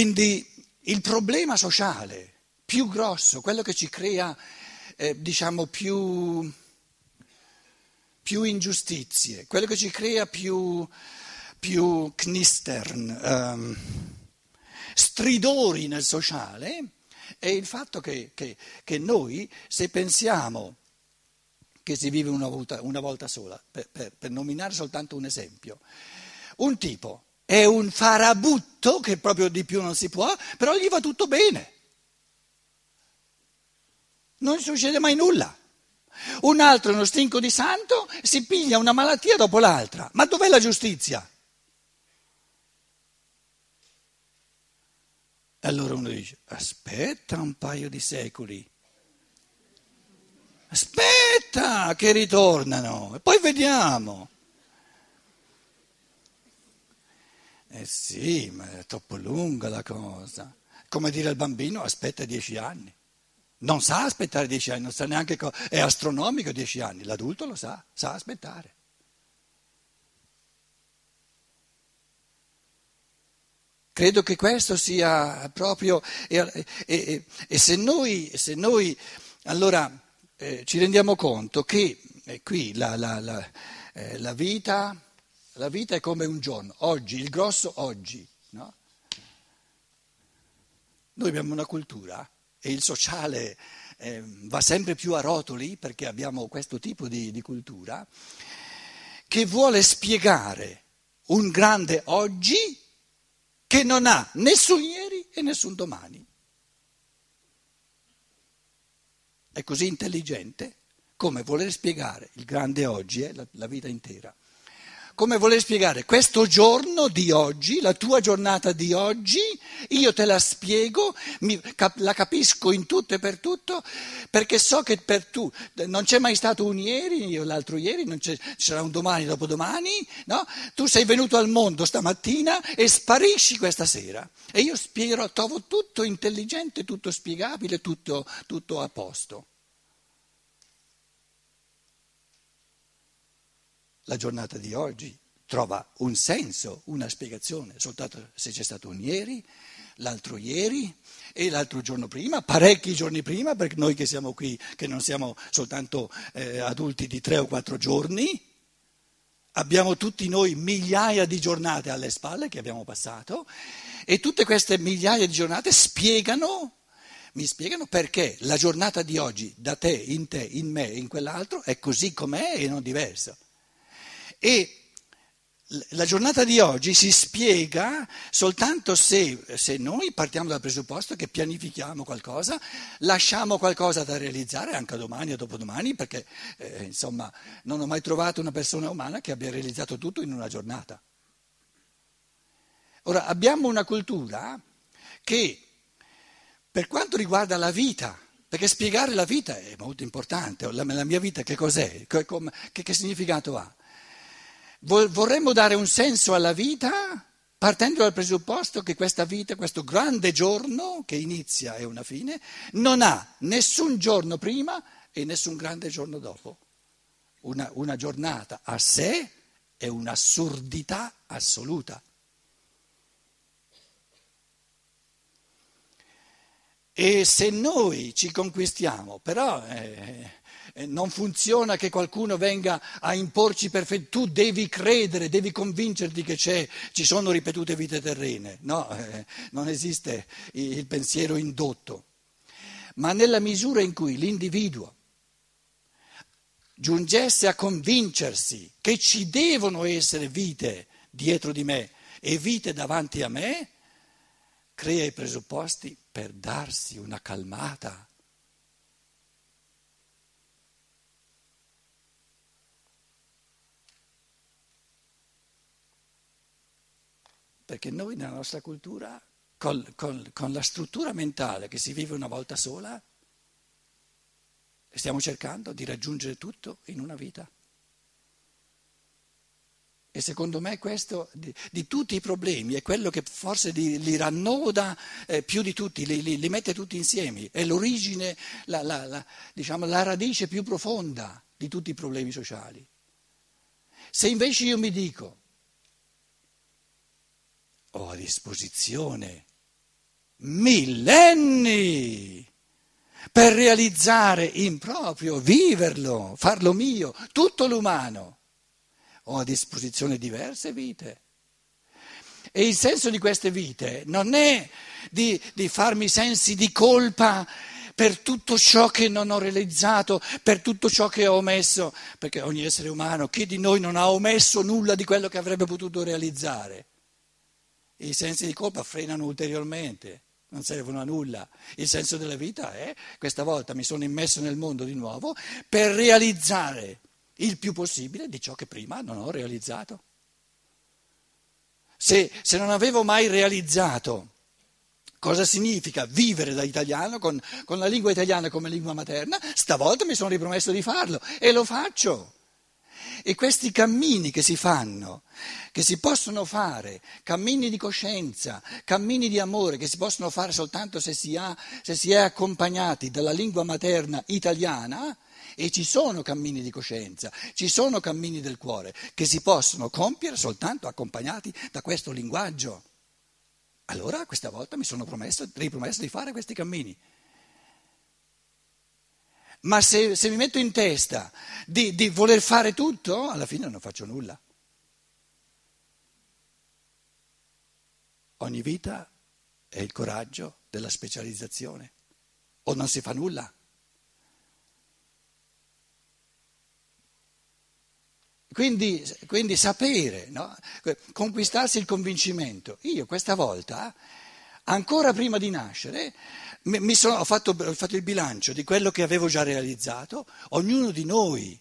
Quindi il problema sociale più grosso, quello che ci crea più ingiustizie, quello che ci crea più knistern, stridori nel sociale, è il fatto che noi, se pensiamo che si vive una volta sola, per nominare soltanto un esempio, un tipo è un farabutto che proprio di più non si può, però gli va tutto bene, non succede mai nulla. Un altro è uno stinco di santo, si piglia una malattia dopo l'altra. Ma dov'è la giustizia? E allora uno dice, aspetta un paio di secoli, aspetta che ritornano e poi vediamo. Eh sì, ma è troppo lunga la cosa. Come dire al bambino, aspetta 10 anni. Non sa aspettare 10 anni, non sa neanche cosa. È astronomico 10 anni, l'adulto lo sa, sa aspettare. Credo che questo sia proprio. E se noi allora ci rendiamo conto che qui la vita è come un giorno, oggi, il grosso oggi, no? Noi abbiamo una cultura e il sociale va sempre più a rotoli perché abbiamo questo tipo di cultura che vuole spiegare un grande oggi che non ha nessun ieri e nessun domani. È così intelligente come voler spiegare il grande oggi, la vita intera, come voler spiegare questo giorno di oggi, la tua giornata di oggi, io te la spiego, la capisco in tutto e per tutto, perché so che per tu non c'è mai stato un ieri, l'altro ieri, non c'è, sarà un domani, dopodomani, no? Tu sei venuto al mondo stamattina e sparisci questa sera. E io spiego, trovo tutto intelligente, tutto spiegabile, tutto a posto. La giornata di oggi trova un senso, una spiegazione, soltanto se c'è stato un ieri, l'altro ieri e l'altro giorno prima, parecchi giorni prima, perché noi che siamo qui, che non siamo soltanto adulti di 3 o 4 giorni, abbiamo tutti noi migliaia di giornate alle spalle che abbiamo passato e tutte queste migliaia di giornate mi spiegano perché la giornata di oggi, da te, in me, in quell'altro, è così com'è e non diversa. E la giornata di oggi si spiega soltanto se noi partiamo dal presupposto che pianifichiamo qualcosa, lasciamo qualcosa da realizzare anche domani o dopodomani, perché insomma non ho mai trovato una persona umana che abbia realizzato tutto in una giornata. Ora abbiamo una cultura che per quanto riguarda la vita, perché spiegare la vita è molto importante, la mia vita che cos'è, che significato ha? Vorremmo dare un senso alla vita partendo dal presupposto che questa vita, questo grande giorno che inizia e una fine, non ha nessun giorno prima e nessun grande giorno dopo. Una giornata a sé è un'assurdità assoluta. E se noi ci conquistiamo, però... non funziona che qualcuno venga a imporci tu devi credere, devi convincerti che ci sono ripetute vite terrene. No, non esiste il pensiero indotto. Ma nella misura in cui l'individuo giungesse a convincersi che ci devono essere vite dietro di me e vite davanti a me, crea i presupposti per darsi una calmata. Perché noi nella nostra cultura, con la struttura mentale che si vive una volta sola, stiamo cercando di raggiungere tutto in una vita. E secondo me questo, di tutti i problemi, è quello che forse li rannoda più di tutti, li mette tutti insieme. È l'origine, la radice più profonda di tutti i problemi sociali. Se invece io mi dico, ho a disposizione millenni per realizzare in proprio, viverlo, farlo mio, tutto l'umano. Ho a disposizione diverse vite. E il senso di queste vite non è di farmi sensi di colpa per tutto ciò che non ho realizzato, per tutto ciò che ho omesso, perché ogni essere umano, chi di noi non ha omesso nulla di quello che avrebbe potuto realizzare? I sensi di colpa frenano ulteriormente, non servono a nulla. Il senso della vita è, questa volta mi sono immesso nel mondo di nuovo per realizzare il più possibile di ciò che prima non ho realizzato. Se non avevo mai realizzato, cosa significa vivere da italiano con la lingua italiana come lingua materna, stavolta mi sono ripromesso di farlo e lo faccio. E questi cammini che si fanno, che si possono fare, cammini di coscienza, cammini di amore, che si possono fare soltanto se si è accompagnati dalla lingua materna italiana, e ci sono cammini di coscienza, ci sono cammini del cuore, che si possono compiere soltanto accompagnati da questo linguaggio. Allora questa volta mi sono ripromesso di fare questi cammini. Ma se mi metto in testa di voler fare tutto, alla fine non faccio nulla. Ogni vita è il coraggio della specializzazione, o non si fa nulla. Quindi sapere, no? Conquistarsi il convincimento. Io questa volta, ancora prima di nascere, ho fatto il bilancio di quello che avevo già realizzato. Ognuno di noi,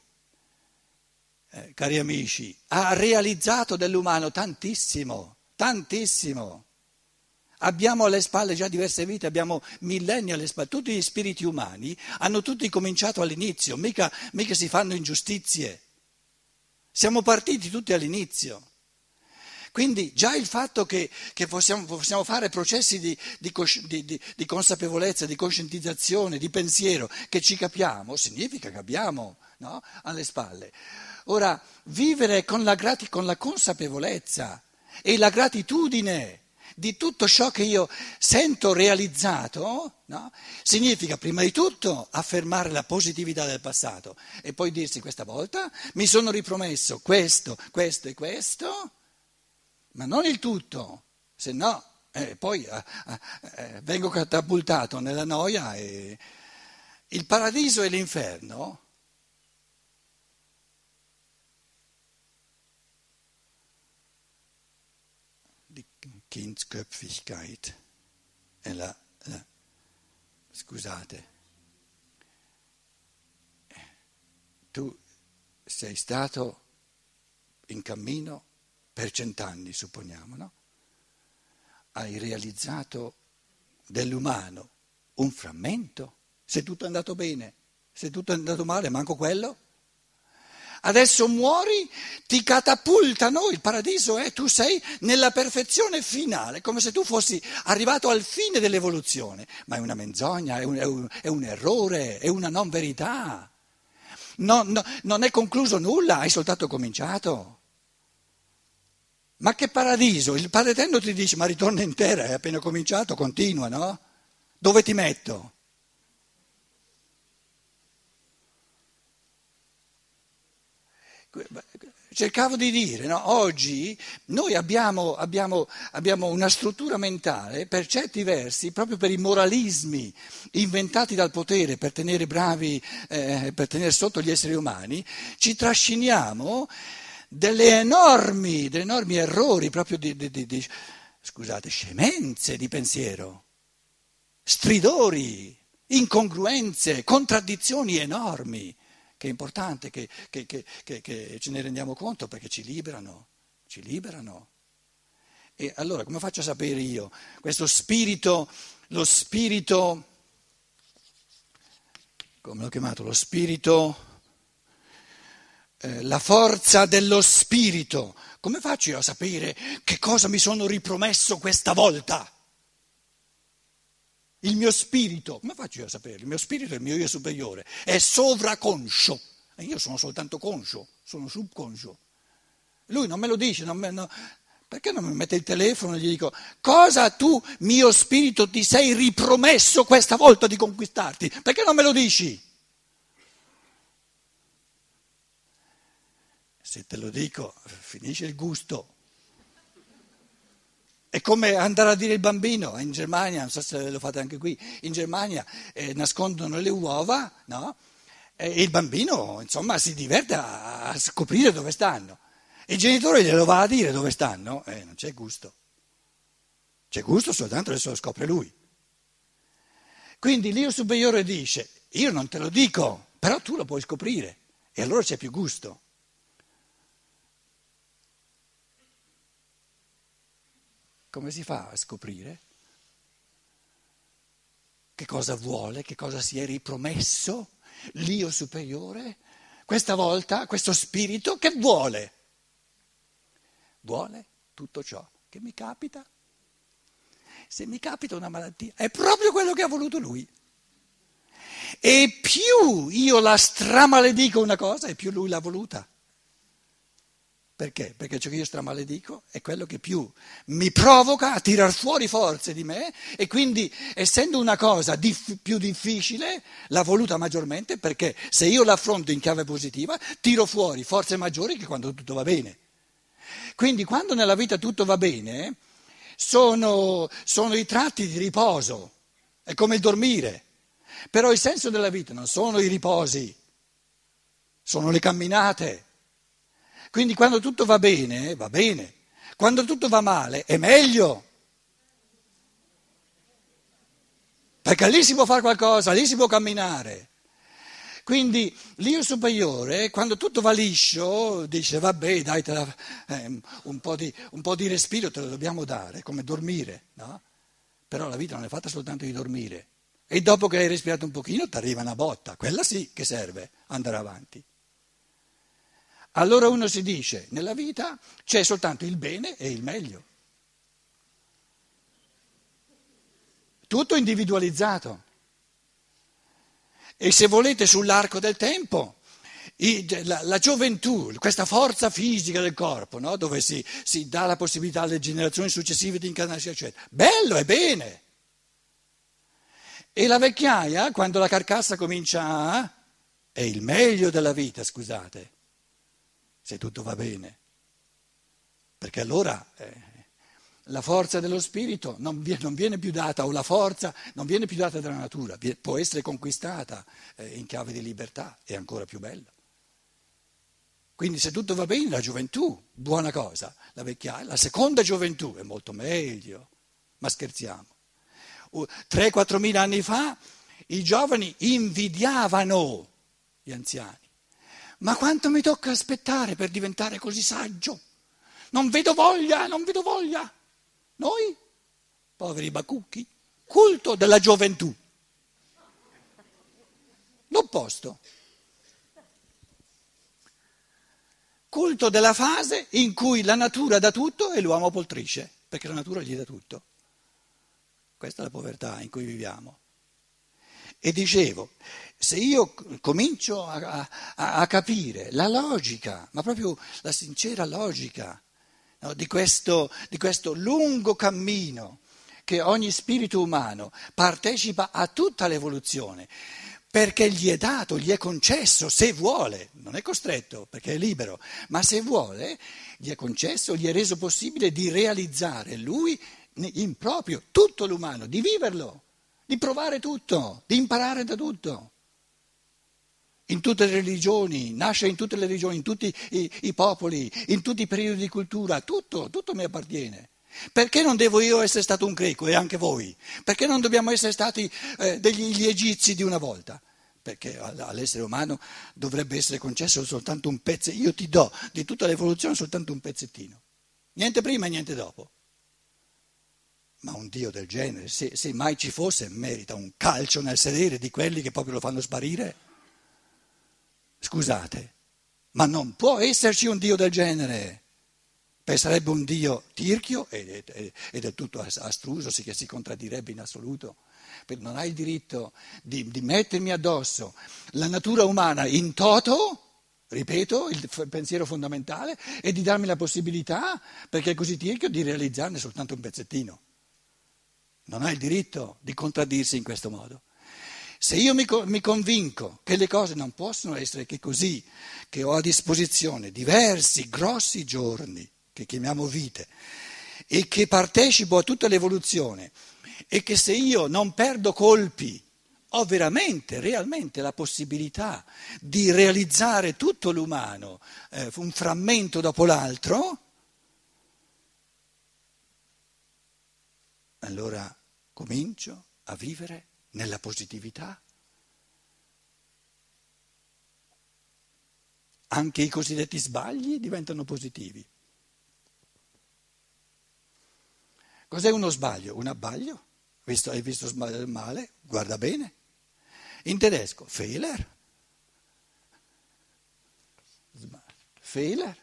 cari amici, ha realizzato dell'umano tantissimo, tantissimo. Abbiamo alle spalle già diverse vite, abbiamo millenni alle spalle. Tutti gli spiriti umani hanno tutti cominciato all'inizio, mica si fanno ingiustizie. Siamo partiti tutti all'inizio, quindi già il fatto che possiamo fare processi di consapevolezza, di coscientizzazione, di pensiero, che ci capiamo, significa che abbiamo, no? Alle spalle. Ora, vivere con la consapevolezza e la gratitudine di tutto ciò che io sento realizzato, no? Significa prima di tutto affermare la positività del passato e poi dirsi: questa volta mi sono ripromesso questo, questo e questo, ma non il tutto, se no poi vengo catapultato nella noia. E il paradiso e l'inferno Kindsköpfigkeit è la scusate, tu sei stato in cammino per 100 anni, supponiamo, no? Hai realizzato dell'umano un frammento, se tutto è andato bene, se tutto è andato male, manco quello. Adesso muori, ti catapultano, il paradiso è, tu sei nella perfezione finale, come se tu fossi arrivato al fine dell'evoluzione. Ma è una menzogna, è un errore, è una non verità. No, non è concluso nulla, hai soltanto cominciato. Ma che paradiso? Il Padre Eterno ti dice: ma ritorna in terra, hai appena cominciato, continua, no? Dove ti metto? Cercavo di dire, no? Oggi noi abbiamo una struttura mentale, per certi versi, proprio per i moralismi inventati dal potere per tenere bravi, per tenere sotto gli esseri umani, ci trasciniamo degli enormi errori, proprio di scemenze di pensiero, stridori, incongruenze, contraddizioni enormi. Che è importante che ce ne rendiamo conto, perché ci liberano. E allora come faccio a sapere io? Questo spirito, lo spirito, come l'ho chiamato, lo spirito, la forza dello spirito. Come faccio io a sapere che cosa mi sono ripromesso questa volta? Il mio spirito, come faccio io a sapere? Il mio spirito è il mio io superiore, è sovraconscio, io sono soltanto conscio, sono subconscio. Lui non me lo dice, Perché non mi mette il telefono e gli dico: cosa tu, mio spirito, ti sei ripromesso questa volta di conquistarti? Perché non me lo dici? Se te lo dico, finisce il gusto. È come andare a dire al bambino, in Germania, non so se lo fate anche qui, in Germania nascondono le uova, no? E il bambino, insomma, si diverte a scoprire dove stanno. Il genitore glielo va a dire dove stanno, non c'è gusto. C'è gusto soltanto adesso lo scopre lui. Quindi l'io superiore dice: io non te lo dico, però tu lo puoi scoprire, e allora c'è più gusto. Come si fa a scoprire che cosa vuole, che cosa si è ripromesso l'io superiore? Questa volta, questo spirito che vuole? Vuole tutto ciò che mi capita. Se mi capita una malattia, è proprio quello che ha voluto lui. E più io la stramaledico una cosa, e più lui l'ha voluta. Perché? Perché ciò che io stramaledico è quello che più mi provoca a tirar fuori forze di me, e quindi, essendo una cosa più difficile, l'ha voluta maggiormente, perché se io l'affronto in chiave positiva tiro fuori forze maggiori che quando tutto va bene. Quindi quando nella vita tutto va bene sono i tratti di riposo, è come il dormire, però il senso della vita non sono i riposi, sono le camminate. Quindi quando tutto va bene, va bene. Quando tutto va male, è meglio. Perché lì si può fare qualcosa, lì si può camminare. Quindi l'io superiore, quando tutto va liscio, dice: vabbè, dai, un po' di respiro te lo dobbiamo dare, come dormire, no? Però la vita non è fatta soltanto di dormire. E dopo che hai respirato un pochino, ti arriva una botta. Quella sì che serve andare avanti. Allora uno si dice: nella vita c'è soltanto il bene e il meglio. Tutto individualizzato. E se volete, sull'arco del tempo, la gioventù, questa forza fisica del corpo, no? Dove si dà la possibilità alle generazioni successive di incarnarsi, eccetera. Bello e bene. E la vecchiaia, quando la carcassa comincia a... è il meglio della vita, scusate. Se tutto va bene, perché allora la forza dello spirito non viene più data, o la forza non viene più data dalla natura, può essere conquistata in chiave di libertà, è ancora più bella. Quindi se tutto va bene, la gioventù, buona cosa, la vecchiaia, la seconda gioventù è molto meglio, ma scherziamo. 3-4 mila anni fa i giovani invidiavano gli anziani. Ma quanto mi tocca aspettare per diventare così saggio? Non vedo voglia, non vedo voglia. Noi, poveri bacucchi, culto della gioventù. L'opposto. Culto della fase in cui la natura dà tutto e l'uomo poltrisce, perché la natura gli dà tutto. Questa è la povertà in cui viviamo. E dicevo, se io comincio a capire la logica, ma proprio la sincera logica, no, di questo lungo cammino che ogni spirito umano partecipa a tutta l'evoluzione, perché gli è dato, gli è concesso, se vuole, non è costretto perché è libero, ma se vuole gli è concesso, gli è reso possibile di realizzare lui in proprio tutto l'umano, di viverlo, di provare tutto, di imparare da tutto. In tutte le religioni, nasce in tutte le religioni, in tutti i popoli, in tutti i periodi di cultura, tutto mi appartiene. Perché non devo io essere stato un greco e anche voi? Perché non dobbiamo essere stati gli egizi di una volta? Perché all'essere umano dovrebbe essere concesso soltanto un pezzo, io ti do di tutta l'evoluzione soltanto un pezzettino. Niente prima e niente dopo. Ma un Dio del genere, se mai ci fosse, merita un calcio nel sedere di quelli che proprio lo fanno sparire? Scusate, ma non può esserci un Dio del genere. Sarebbe un Dio tirchio ed è tutto astruso, sì che si contraddirebbe in assoluto. Non hai il diritto di mettermi addosso la natura umana in toto ripeto, il pensiero fondamentale, e di darmi la possibilità, perché è così tirchio, di realizzarne soltanto un pezzettino. Non ha il diritto di contraddirsi in questo modo. Se io mi convinco che le cose non possono essere che così, che ho a disposizione diversi grossi giorni, che chiamiamo vite, e che partecipo a tutta l'evoluzione, e che se io non perdo colpi, ho veramente, realmente la possibilità di realizzare tutto l'umano, un frammento dopo l'altro, allora comincio a vivere nella positività. Anche i cosiddetti sbagli diventano positivi. Cos'è uno sbaglio? Un abbaglio, hai visto sbagliare male, guarda bene. In tedesco, Fehler. Fehler.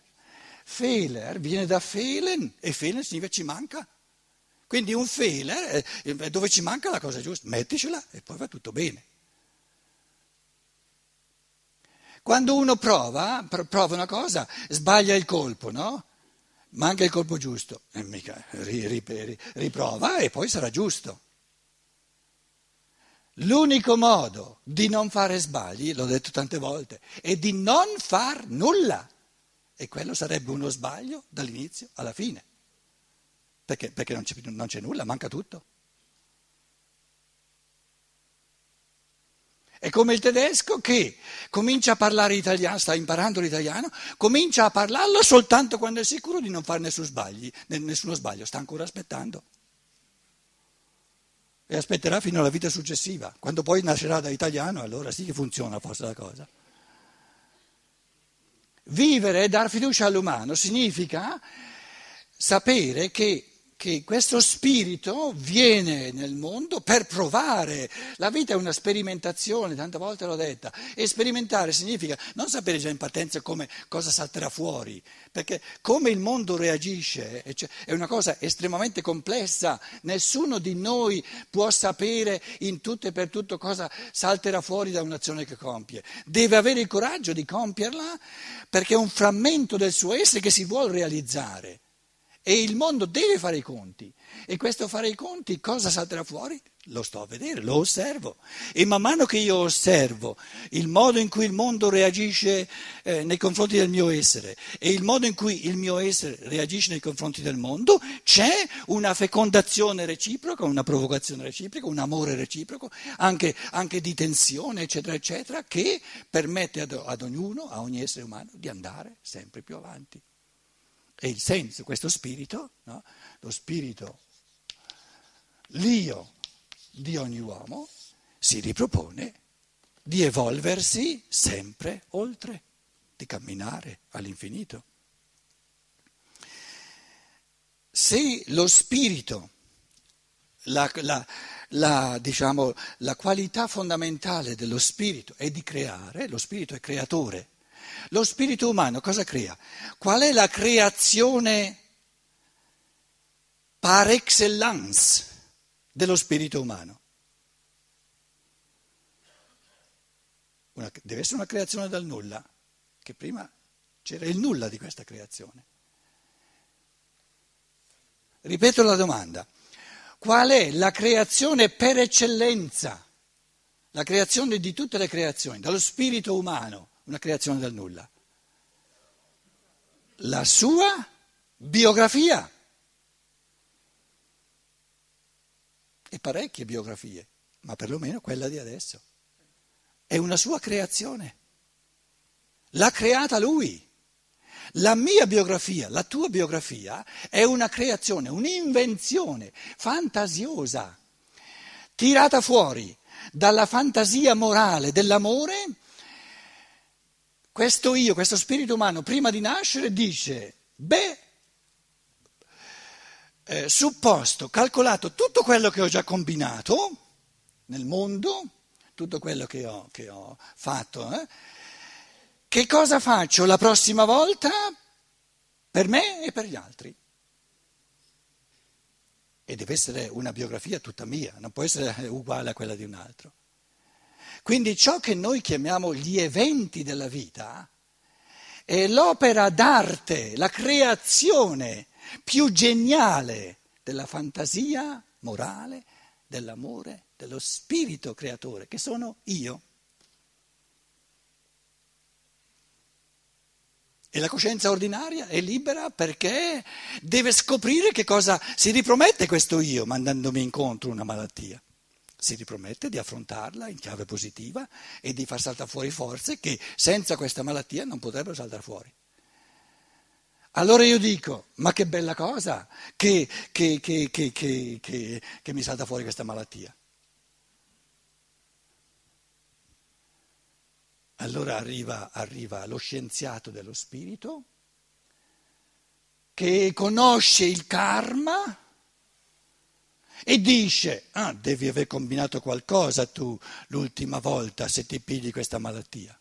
Fehler viene da Fehlen e Fehlen significa ci manca. Quindi un Fehler è dove ci manca la cosa giusta, metticela e poi va tutto bene. Quando uno prova una cosa, sbaglia il colpo, no? Manca il colpo giusto, riprova e poi sarà giusto. L'unico modo di non fare sbagli, l'ho detto tante volte, è di non far nulla. E quello sarebbe uno sbaglio dall'inizio alla fine. Perché non c'è nulla, manca tutto. È come il tedesco che comincia a parlare italiano, sta imparando l'italiano, comincia a parlarlo soltanto quando è sicuro di non fare nessuno sbaglio, sta ancora aspettando. E aspetterà fino alla vita successiva, quando poi nascerà da italiano, allora sì che funziona forse la cosa. Vivere e dar fiducia all'umano significa sapere che questo spirito viene nel mondo per provare. La vita è una sperimentazione, tante volte l'ho detta, e sperimentare significa non sapere già in partenza cosa salterà fuori, perché come il mondo reagisce è una cosa estremamente complessa, nessuno di noi può sapere in tutto e per tutto cosa salterà fuori da un'azione che compie, deve avere il coraggio di compierla perché è un frammento del suo essere che si vuole realizzare. E il mondo deve fare i conti, e questo fare i conti cosa salterà fuori? Lo sto a vedere, lo osservo. E man mano che io osservo il modo in cui il mondo reagisce nei confronti del mio essere e il modo in cui il mio essere reagisce nei confronti del mondo, c'è una fecondazione reciproca, una provocazione reciproca, un amore reciproco, anche di tensione, eccetera, eccetera, che permette ad ognuno, a ogni essere umano, di andare sempre più avanti. E il senso, questo spirito, no? Lo spirito, l'io di ogni uomo, si ripropone di evolversi sempre oltre, di camminare all'infinito. Se lo spirito, la qualità fondamentale dello spirito è di creare, lo spirito è creatore. Lo spirito umano cosa crea? Qual è la creazione par excellence dello spirito umano? Deve essere una creazione dal nulla, che prima c'era il nulla di questa creazione. Ripeto la domanda: qual è la creazione per eccellenza, la creazione di tutte le creazioni, dallo spirito umano? Una creazione dal nulla. La sua biografia. E parecchie biografie, ma perlomeno quella di adesso. È una sua creazione. L'ha creata lui. La mia biografia, la tua biografia, è una creazione, un'invenzione fantasiosa, tirata fuori dalla fantasia morale dell'amore. Questo io, questo spirito umano, prima di nascere dice, supposto, calcolato tutto quello che ho già combinato nel mondo, tutto quello che ho fatto, che cosa faccio la prossima volta per me e per gli altri? E deve essere una biografia tutta mia, non può essere uguale a quella di un altro. Quindi ciò che noi chiamiamo gli eventi della vita è l'opera d'arte, la creazione più geniale della fantasia morale, dell'amore, dello spirito creatore, che sono io. E la coscienza ordinaria è libera perché deve scoprire che cosa si ripromette questo io mandandomi incontro una malattia. Si ripromette di affrontarla in chiave positiva e di far saltare fuori forze che senza questa malattia non potrebbero saltare fuori. Allora io dico, ma che bella cosa che mi salta fuori questa malattia. Allora arriva lo scienziato dello spirito che conosce il karma e dice, devi aver combinato qualcosa tu l'ultima volta se ti pigli questa malattia.